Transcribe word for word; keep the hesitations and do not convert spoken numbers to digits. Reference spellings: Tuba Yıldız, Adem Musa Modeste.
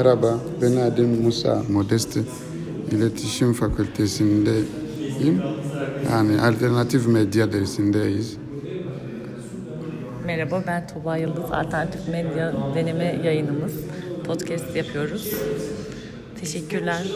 Merhaba, ben Adem Musa Modeste. İletişim Fakültesindeyim. Yani alternatif medya dersindeyiz. Merhaba, ben Tuba Yıldız. Alternatif medya deneme yayınımız. Podcast yapıyoruz. Teşekkürler.